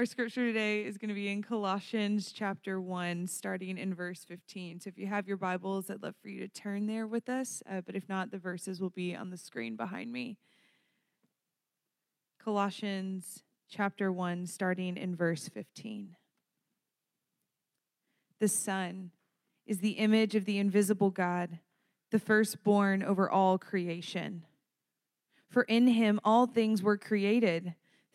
Our scripture today is going to be in Colossians chapter 1, starting in verse 15. So if you have your Bibles, I'd love for you to turn there with us. But if not, the verses will be on the screen behind me. Colossians chapter 1, starting in verse 15. The Son is the image of the invisible God, the firstborn over all creation. For in him all things were created,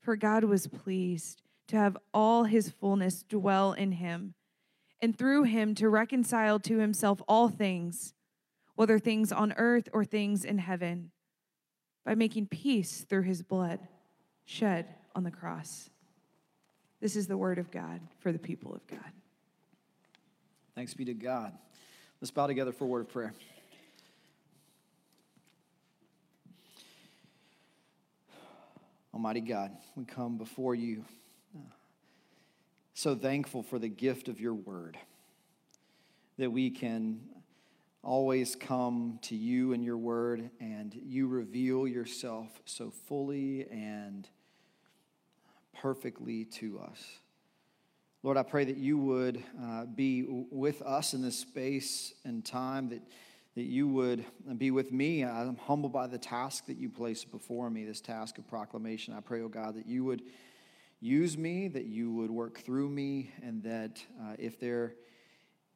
For God was pleased to have all his fullness dwell in him, and through him to reconcile to himself all things, whether things on earth or things in heaven, by making peace through his blood shed on the cross. This is the word of God for the people of God. Thanks be to God. Let's bow together for a word of prayer. Almighty God, we come before you so thankful for the gift of your word, that we can always come to you and your word, and you reveal yourself so fully and perfectly to us. Lord, I pray that you would be with us in this space and time, that you would be with me. I'm humbled by the task that you place before me, this task of proclamation. I pray, oh God, that you would use me, that you would work through me, and that if there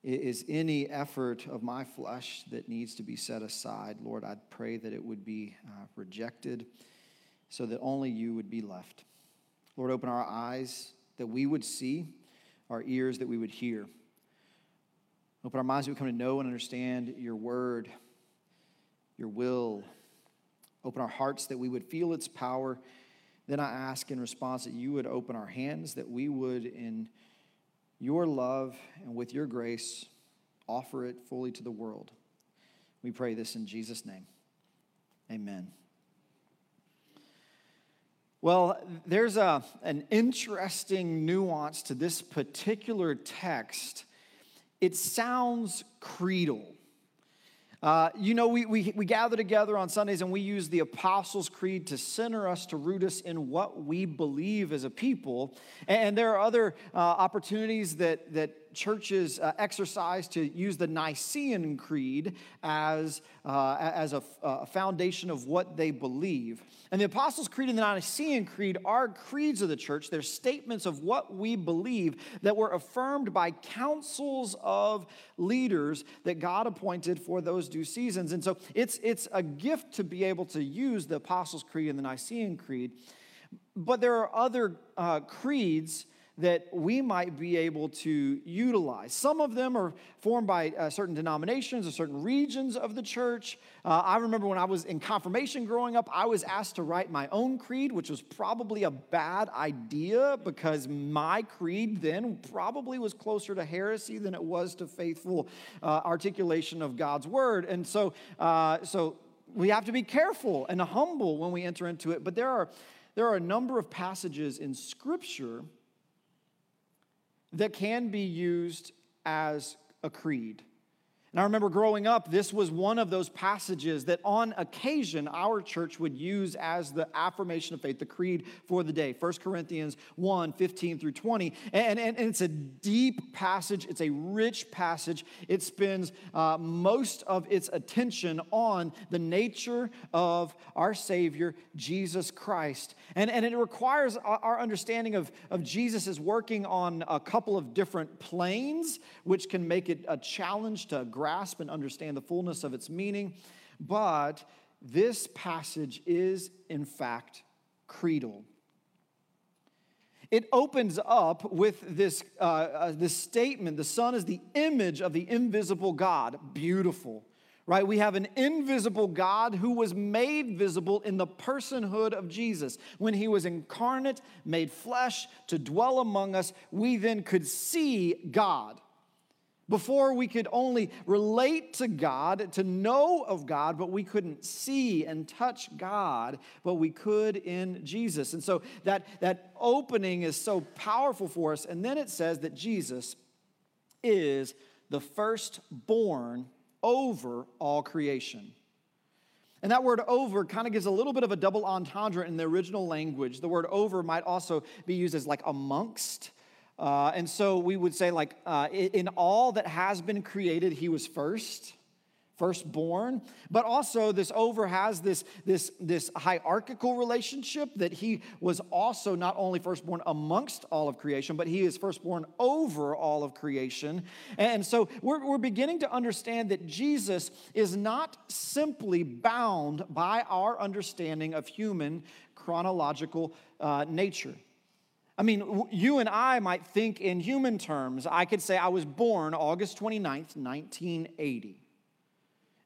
is any effort of my flesh that needs to be set aside, Lord, I'd pray that it would be rejected so that only you would be left. Lord, open our eyes that we would see, our ears that we would hear. Open our minds that we come to know and understand your word, your will. Open our hearts that we would feel its power. Then I ask in response that you would open our hands, that we would, in your love and with your grace, offer it fully to the world. We pray this in Jesus' name. Amen. Well, there's an interesting nuance to this particular text. It sounds creedal. We gather together on Sundays and we use the Apostles' Creed to center us, to root us in what we believe as a people. And there are other opportunities that churches exercise to use the Nicene Creed as a foundation of what they believe. And the Apostles' Creed and the Nicene Creed are creeds of the church. They're statements of what we believe that were affirmed by councils of leaders that God appointed for those due seasons. And so it's a gift to be able to use the Apostles' Creed and the Nicene Creed. But there are other creeds that we might be able to utilize. Some of them are formed by certain denominations or certain regions of the church. I remember when I was in confirmation growing up, I was asked to write my own creed, which was probably a bad idea because my creed then probably was closer to heresy than it was to faithful articulation of God's word. And so we have to be careful and humble when we enter into it. But there are a number of passages in Scripture that can be used as a creed. And I remember growing up, this was one of those passages that on occasion our church would use as the affirmation of faith, the creed for the day, 1 Corinthians 1, 15 through 20. And it's a deep passage. It's a rich passage. It spends most of its attention on the nature of our Savior, Jesus Christ. And it requires our understanding of Jesus is working on a couple of different planes, which can make it a challenge to grasp and understand the fullness of its meaning, but this passage is, in fact, creedal. It opens up with this, this statement, the Son is the image of the invisible God, beautiful, right? We have an invisible God who was made visible in the personhood of Jesus. When he was incarnate, made flesh to dwell among us, we then could see God. Before, we could only relate to God, to know of God, but we couldn't see and touch God, but we could in Jesus. And so that opening is so powerful for us. And then it says that Jesus is the firstborn over all creation. And that word over kind of gives a little bit of a double entendre in the original language. The word over might also be used as like amongst. And so we would say like in all that has been created, he was firstborn. But also this over has this hierarchical relationship that he was also not only firstborn amongst all of creation, but he is firstborn over all of creation. And so we're beginning to understand that Jesus is not simply bound by our understanding of human chronological nature. I mean, you and I might think in human terms. I could say I was born August 29th, 1980.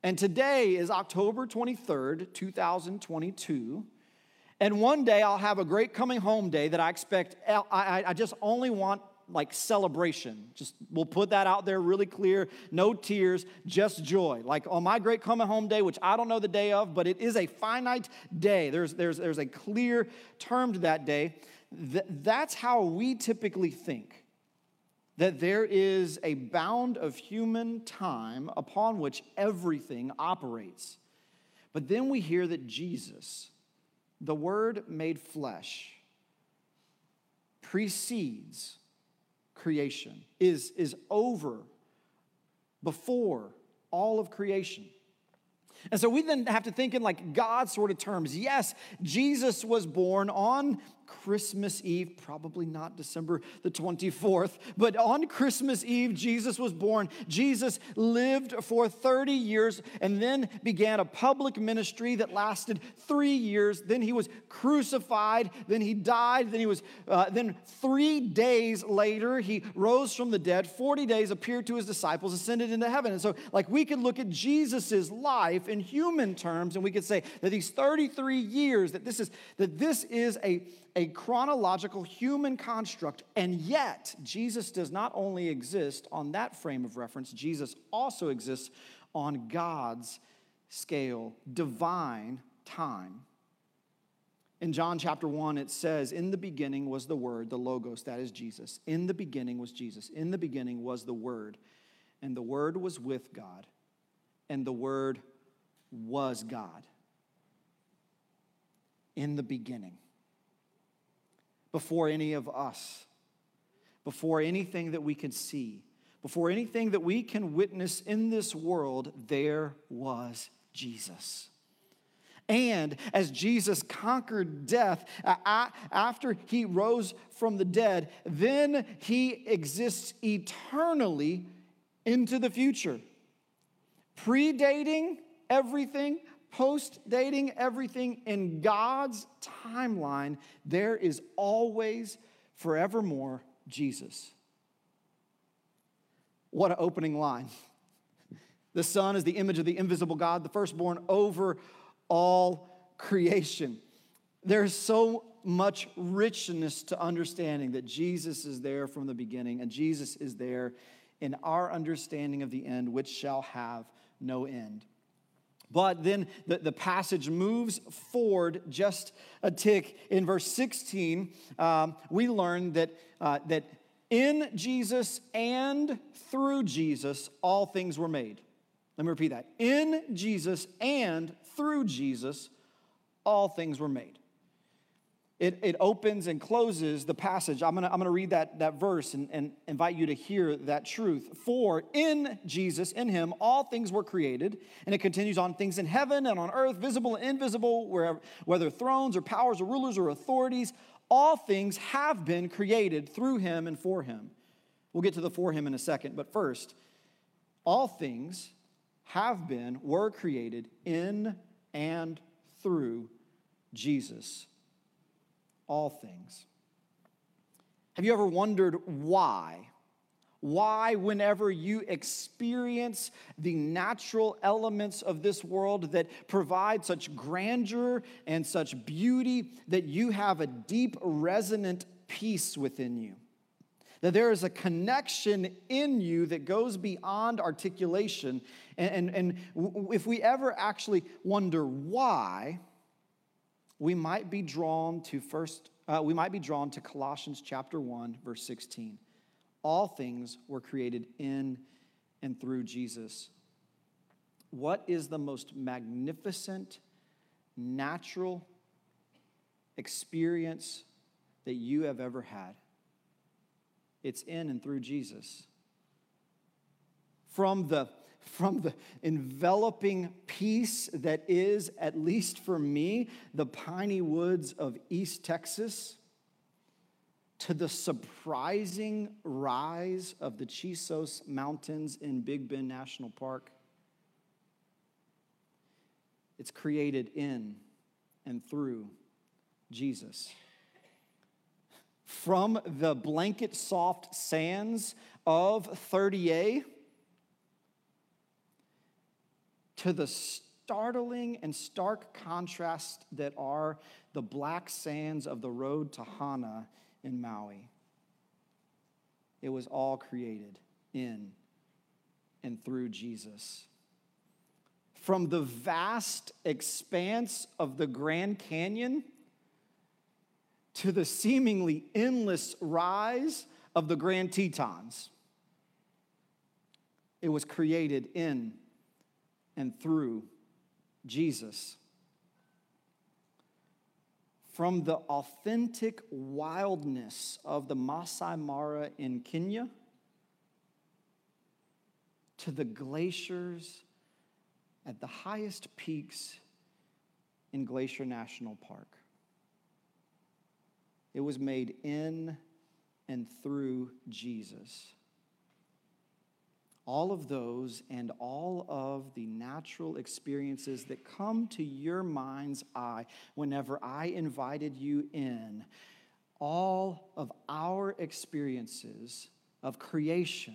And today is October 23rd, 2022. And one day I'll have a great coming home day that I expect. I just only want like celebration. Just we'll put that out there really clear. No tears, just joy. Like on my great coming home day, which I don't know the day of, but it is a finite day. There's a clear term to that day. That's how we typically think, that there is a bound of human time upon which everything operates. But then we hear that Jesus, the Word made flesh, precedes creation, is over, before all of creation. And so we then have to think in like God sort of terms. Yes, Jesus was born on Christmas Eve, probably not December the 24th, but on Christmas Eve, Jesus was born. Jesus lived for 30 years and then began a public ministry that lasted 3 years. Then he was crucified. Then he died. Then he was, then 3 days later, he rose from the dead. 40 days appeared to his disciples, ascended into heaven. And so like we could look at Jesus's life in human terms and we could say that these 33 years, that this is a chronological human construct, and yet Jesus does not only exist on that frame of reference, Jesus also exists on God's scale, divine time. In John chapter 1, it says, in the beginning was the Word, the Logos, that is Jesus. In the beginning was Jesus. In the beginning was the Word, and the Word was with God, and the Word was God. In the beginning. Before any of us, before anything that we can see, before anything that we can witness in this world, there was Jesus. And as Jesus conquered death, after he rose from the dead, then he exists eternally into the future, predating everything, post-dating everything in God's timeline. There is always, forevermore, Jesus. What an opening line. The Son is the image of the invisible God, the firstborn over all creation. There's so much richness to understanding that Jesus is there from the beginning, and Jesus is there in our understanding of the end, which shall have no end. But then the passage moves forward just a tick. In verse 16, we learn that in Jesus and through Jesus, all things were made. Let me repeat that. In Jesus and through Jesus, all things were made. It opens and closes the passage. I'm gonna read that verse and invite you to hear that truth. For in Jesus, in him, all things were created. And it continues on, things in heaven and on earth, visible and invisible, whether thrones or powers or rulers or authorities, all things have been created through him and for him. We'll get to the for him in a second. But first, all things were created in and through Jesus. All things. Have you ever wondered why? why whenever you experience the natural elements of this world that provide such grandeur and such beauty, that you have a deep, resonant peace within you. That there is a connection in you that goes beyond articulation. And if we ever actually wonder why, we might be drawn to Colossians chapter 1, verse 16. All things were created in and through Jesus. What is the most magnificent, natural experience that you have ever had? It's in and through Jesus. From the enveloping peace that is, at least for me, the piney woods of East Texas, to the surprising rise of the Chisos Mountains in Big Bend National Park. It's created in and through Jesus. From the blanket soft sands of 30A to the startling and stark contrast that are the black sands of the road to Hana in Maui. It was all created in and through Jesus. From the vast expanse of the Grand Canyon to the seemingly endless rise of the Grand Tetons, it was created in and through Jesus. From the authentic wildness of the Maasai Mara in Kenya to the glaciers at the highest peaks in Glacier National Park. It was made in and through Jesus. All of those and all of the natural experiences that come to your mind's eye whenever I invited you in, all of our experiences of creation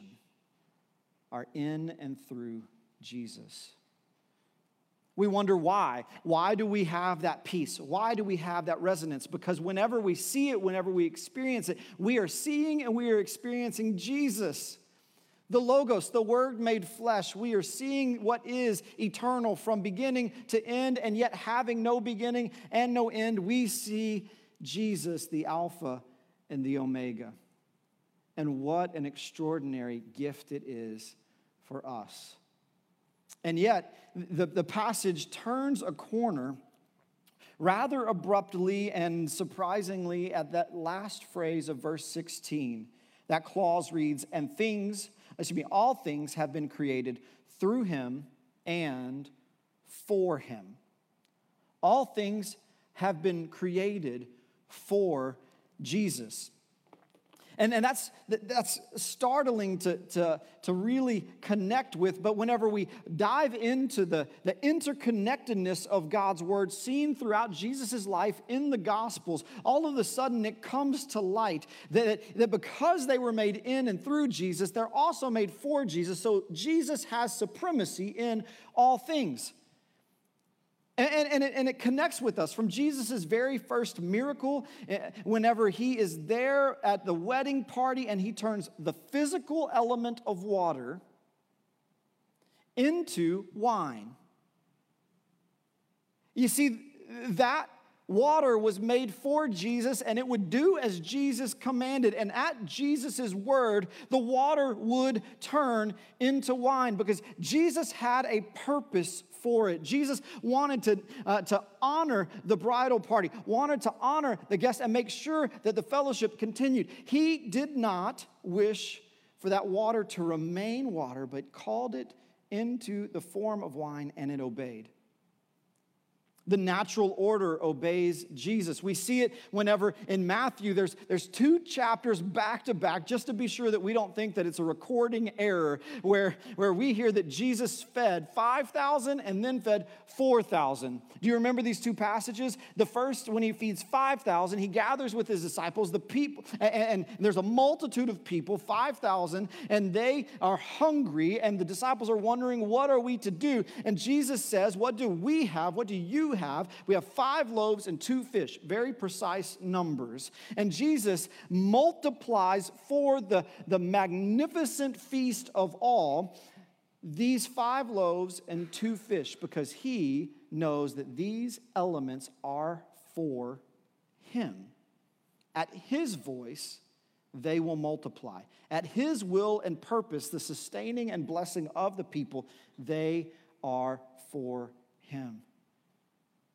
are in and through Jesus. We wonder why. Why do we have that peace? Why do we have that resonance? Because whenever we see it, whenever we experience it, we are seeing and we are experiencing Jesus. The Logos, the Word made flesh, we are seeing what is eternal from beginning to end, and yet having no beginning and no end, we see Jesus, the Alpha and the Omega. And what an extraordinary gift it is for us. And yet, the passage turns a corner rather abruptly and surprisingly at that last phrase of verse 16. That clause reads, all things have been created through him and for him. All things have been created for Jesus. And that's startling to really connect with, but whenever we dive into the interconnectedness of God's word seen throughout Jesus' life in the Gospels, all of a sudden it comes to light that because they were made in and through Jesus, they're also made for Jesus, so Jesus has supremacy in all things. And it connects with us from Jesus' very first miracle, whenever he is there at the wedding party and he turns the physical element of water into wine. You see, that water was made for Jesus, and it would do as Jesus commanded. And at Jesus' word, the water would turn into wine because Jesus had a purpose for it. Jesus wanted to honor the bridal party, wanted to honor the guests and make sure that the fellowship continued. He did not wish for that water to remain water, but called it into the form of wine, and it obeyed. The natural order obeys Jesus. We see it whenever in Matthew, there's two chapters back to back, just to be sure that we don't think that it's a recording error, where we hear that Jesus fed 5,000 and then fed 4,000. Do you remember these two passages? The first, when he feeds 5,000, he gathers with his disciples, the people, and there's a multitude of people, 5,000, and they are hungry, and the disciples are wondering, what are we to do? And Jesus says, what do we have? What do you have? We have 5 loaves and 2 fish, very precise numbers. And Jesus multiplies for the magnificent feast of all these 5 loaves and 2 fish, because he knows that these elements are for him. At his voice, they will multiply. At his will and purpose, the sustaining and blessing of the people, they are for him.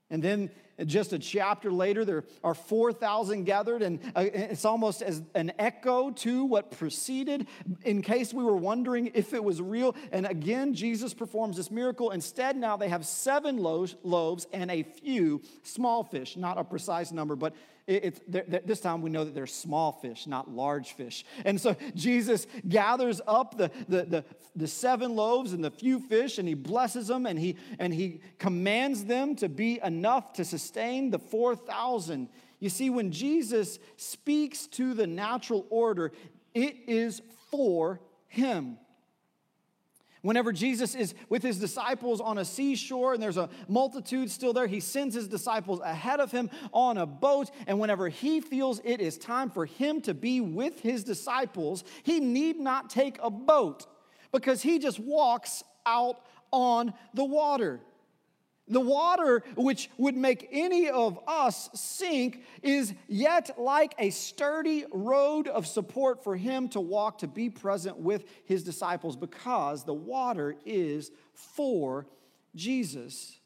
And then just a chapter later, there are 4,000 gathered, and it's almost as an echo to what preceded, in case we were wondering if it was real. And again, Jesus performs this miracle. Instead, now they have 7 loaves and a few small fish, not a precise number, but this time we know that they're small fish, not large fish. And so Jesus gathers up the 7 loaves and the few fish, and he blesses them, and he commands them to be enough to sustain the 4,000. You see, when Jesus speaks to the natural order, it is for him. Whenever Jesus is with his disciples on a seashore and there's a multitude still there, he sends his disciples ahead of him on a boat. And whenever he feels it is time for him to be with his disciples, he need not take a boat, because he just walks out on the water. The water, which would make any of us sink, is yet like a sturdy road of support for him to walk, to be present with his disciples, because the water is for Jesus.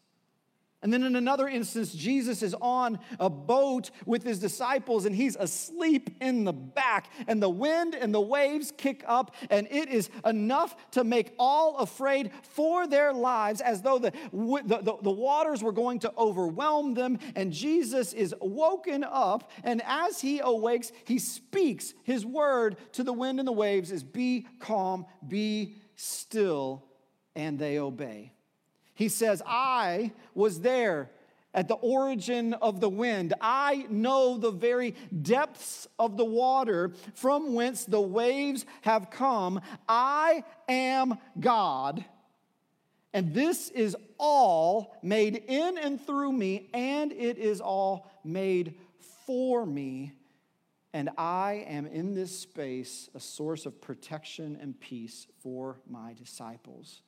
And then in another instance, Jesus is on a boat with his disciples, and he's asleep in the back, and the wind and the waves kick up, and it is enough to make all afraid for their lives, as though the waters were going to overwhelm them. And Jesus is woken up, and as he awakes, he speaks his word to the wind and the waves, is be calm, be still, and they obey. He says, I was there at the origin of the wind. I know the very depths of the water from whence the waves have come. I am God, and this is all made in and through me, and it is all made for me, and I am in this space a source of protection and peace for my disciples.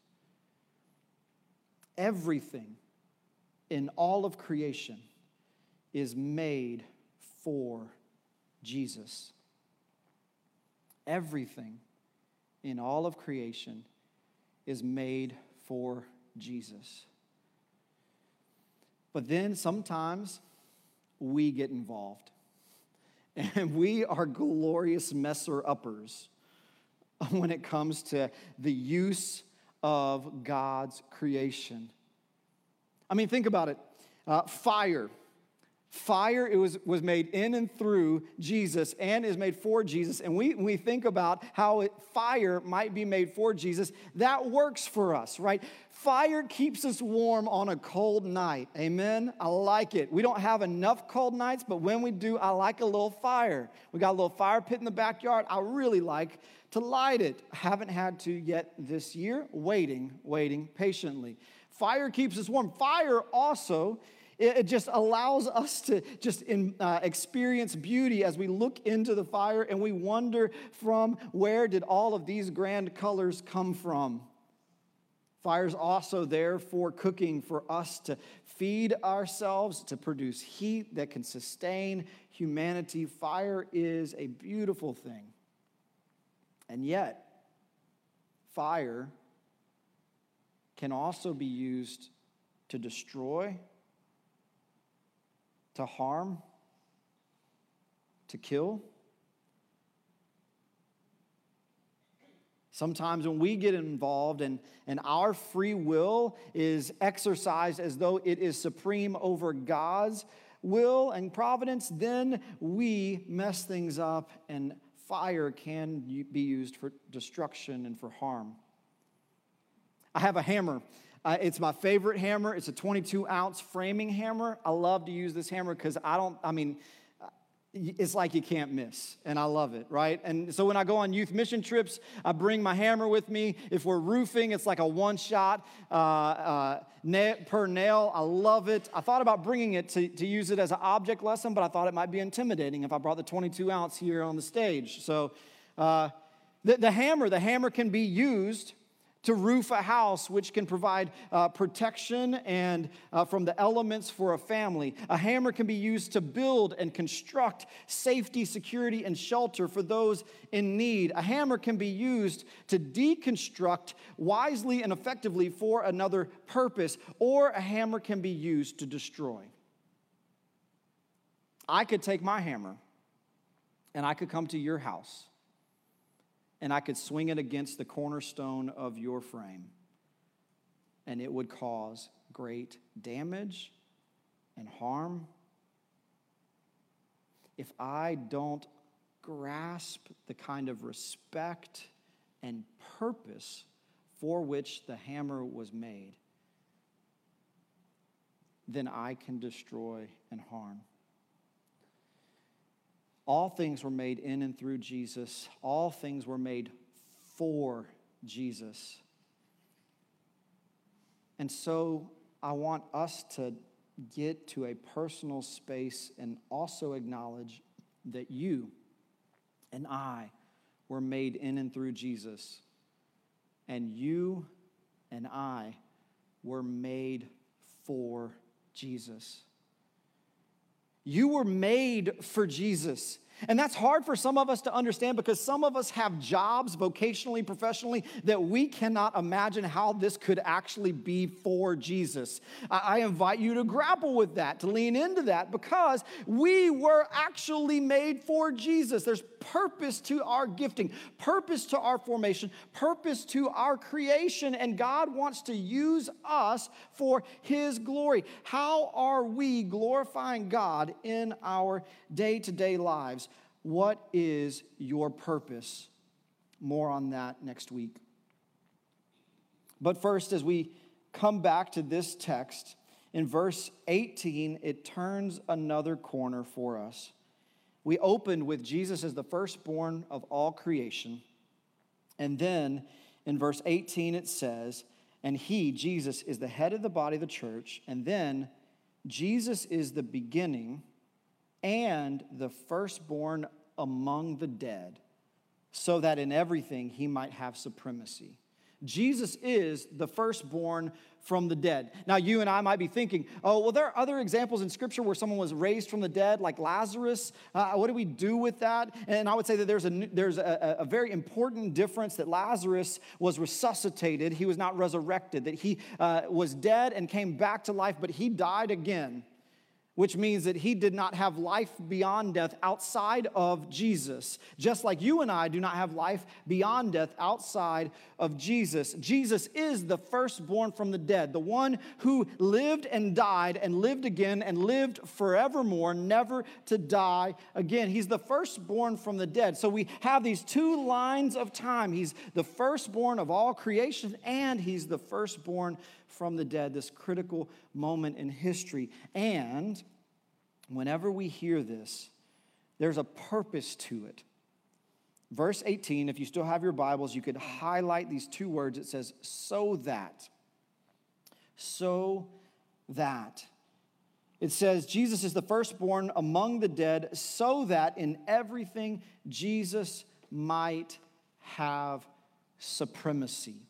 Everything in all of creation is made for Jesus. Everything in all of creation is made for Jesus. But then sometimes we get involved, and we are glorious messer-uppers when it comes to the use of God's creation. I mean, think about it. Fire, it was made in and through Jesus and is made for Jesus. And we think about how fire might be made for Jesus. That works for us, right? Fire keeps us warm on a cold night. Amen? I like it. We don't have enough cold nights, but when we do, I like a little fire. We got a little fire pit in the backyard. I really like to light it. I haven't had to yet this year. Waiting patiently. Fire keeps us warm. Fire also, it just allows us to just experience beauty as we look into the fire, and we wonder, from where did all of these grand colors come from? Fire's also there for cooking, for us to feed ourselves, to produce heat that can sustain humanity. Fire is a beautiful thing. And yet, fire can also be used to destroy, to harm, to kill. Sometimes when we get involved and our free will is exercised as though it is supreme over God's will and providence, then we mess things up, and fire can be used for destruction and for harm. I have a hammer. It's my favorite hammer. It's a 22-ounce framing hammer. I love to use this hammer because it's like you can't miss, and I love it, right? And so when I go on youth mission trips, I bring my hammer with me. If we're roofing, it's like a one-shot per nail. I love it. I thought about bringing it to use it as an object lesson, but I thought it might be intimidating if I brought the 22-ounce here on the stage. So the hammer can be used to roof a house, which can provide protection and from the elements for a family. A hammer can be used to build and construct safety, security, and shelter for those in need. A hammer can be used to deconstruct wisely and effectively for another purpose, or a hammer can be used to destroy. I could take my hammer, and I could come to your house, and I could swing it against the cornerstone of your frame, and it would cause great damage and harm. If I don't grasp the kind of respect and purpose for which the hammer was made, then I can destroy and harm. All things were made in and through Jesus. All things were made for Jesus. And so I want us to get to a personal space and also acknowledge that you and I were made in and through Jesus. And you and I were made for Jesus. You were made for Jesus. And that's hard for some of us to understand because some of us have jobs, vocationally, professionally, that we cannot imagine how this could actually be for Jesus. I invite you to grapple with that, to lean into that, because we were actually made for Jesus. There's purpose to our gifting, purpose to our formation, purpose to our creation, and God wants to use us for His glory. How are we glorifying God in our day-to-day lives? What is your purpose? More on that next week. But first, as we come back to this text, in verse 18, it turns another corner for us. We opened with Jesus as the firstborn of all creation. And then in verse 18, it says, and He, Jesus, is the head of the body of the church. And then Jesus is the beginning and the firstborn among the dead, so that in everything He might have supremacy. Jesus is the firstborn from the dead. Now, you and I might be thinking, oh, well, there are other examples in Scripture where someone was raised from the dead, like Lazarus. What do we do with that? And I would say that there's a very important difference, that Lazarus was resuscitated. He was not resurrected, that he was dead and came back to life, but he died again, which means that he did not have life beyond death outside of Jesus, just like you and I do not have life beyond death outside of Jesus. Jesus is the firstborn from the dead, the one who lived and died and lived again and lived forevermore, never to die again. He's the firstborn from the dead. So we have these two lines of time. He's the firstborn of all creation, and He's the firstborn from the dead, this critical moment in history. And whenever we hear this, there's a purpose to it. Verse 18, if you still have your Bibles, you could highlight these two words. It says, so that. So that. It says, Jesus is the firstborn among the dead, so that in everything Jesus might have supremacy.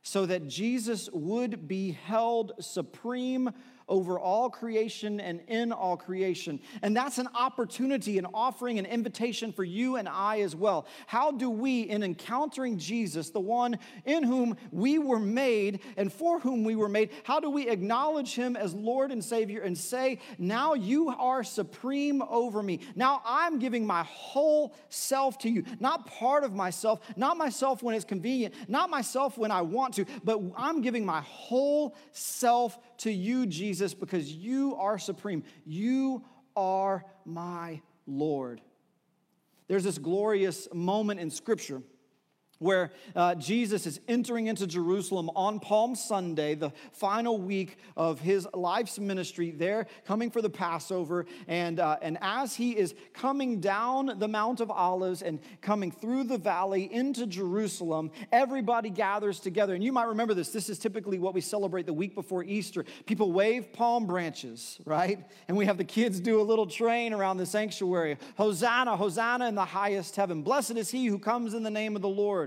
So that Jesus would be held supreme over all creation and in all creation. And that's an opportunity, an offering, an invitation for you and I as well. How do we, in encountering Jesus, the one in whom we were made and for whom we were made, how do we acknowledge him as Lord and Savior and say, now you are supreme over me. Now I'm giving my whole self to you, not part of myself, not myself when it's convenient, not myself when I want to, but I'm giving my whole self to you, Jesus, because you are supreme. You are my Lord. There's this glorious moment in Scripture where Jesus is entering into Jerusalem on Palm Sunday, the final week of his life's ministry there, coming for the Passover. And as he is coming down the Mount of Olives and coming through the valley into Jerusalem, everybody gathers together. And you might remember this. This is typically what we celebrate the week before Easter. People wave palm branches, right? And we have the kids do a little train around the sanctuary. Hosanna, Hosanna in the highest heaven. Blessed is he who comes in the name of the Lord.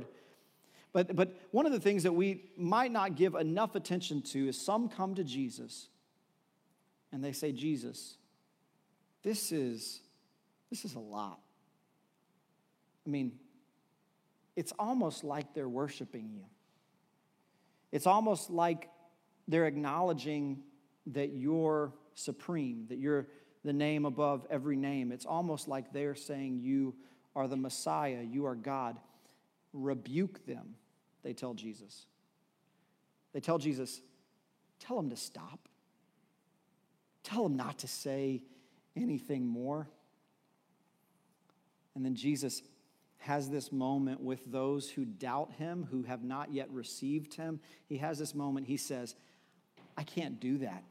But one of the things that we might not give enough attention to is some come to Jesus and they say, Jesus, this is a lot. I mean, it's almost like they're worshiping you. It's almost like they're acknowledging that you're supreme, that you're the name above every name. It's almost like they're saying you are the Messiah, you are God. Rebuke them, they tell Jesus. They tell Jesus, tell them to stop. Tell them not to say anything more. And then Jesus has this moment with those who doubt him, who have not yet received him. He has this moment, he says, I can't do that.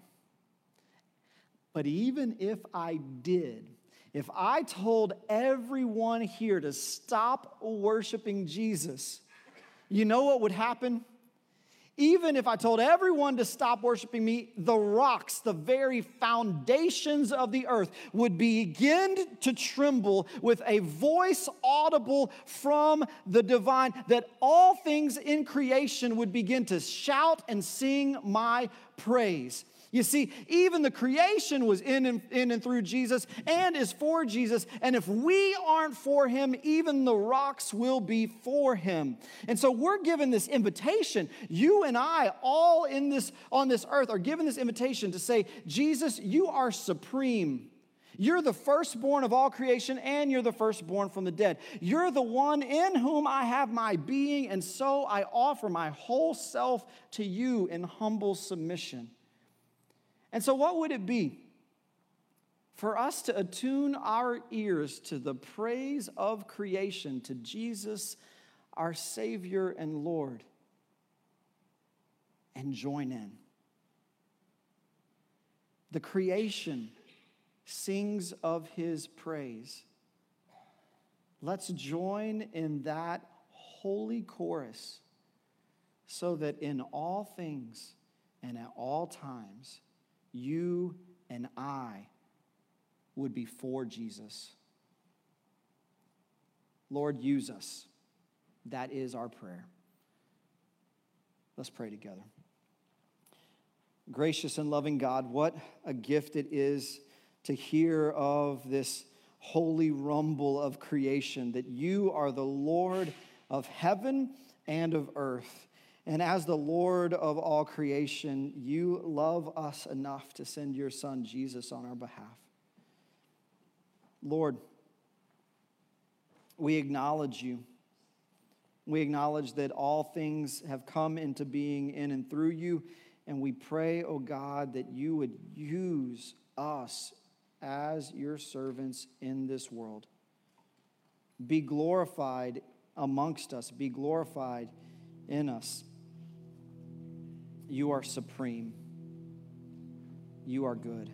But even if I did, if I told everyone here to stop worshiping Jesus, you know what would happen? Even if I told everyone to stop worshiping me, the rocks, the very foundations of the earth would begin to tremble with a voice audible from the divine, that all things in creation would begin to shout and sing my praise. You see, even the creation was in and through Jesus and is for Jesus. And if we aren't for him, even the rocks will be for him. And so we're given this invitation. You and I, all on this earth, are given this invitation to say, Jesus, you are supreme. You're the firstborn of all creation, and you're the firstborn from the dead. You're the one in whom I have my being, and so I offer my whole self to you in humble submission. And so what would it be for us to attune our ears to the praise of creation, to Jesus, our Savior and Lord, and join in? The creation sings of his praise. Let's join in that holy chorus so that in all things and at all times, you and I would be for Jesus. Lord, use us. That is our prayer. Let's pray together. Gracious and loving God, what a gift it is to hear of this holy rumble of creation, that you are the Lord of heaven and of earth. And as the Lord of all creation, you love us enough to send your son, Jesus, on our behalf. Lord, we acknowledge you. We acknowledge that all things have come into being in and through you. And we pray, oh God, that you would use us as your servants in this world. Be glorified amongst us. Be glorified in us. You are supreme. You are good.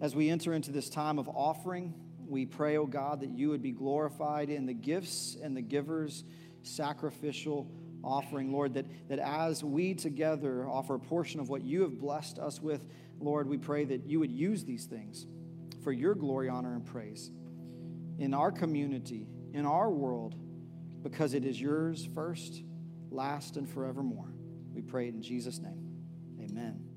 As we enter into this time of offering, we pray, oh God, that you would be glorified in the gifts and the givers' sacrificial offering, Lord, that as we together offer a portion of what you have blessed us with, Lord, we pray that you would use these things for your glory, honor, and praise in our community, in our world, because it is yours first, last, and forevermore. We pray it in Jesus' name. Amen.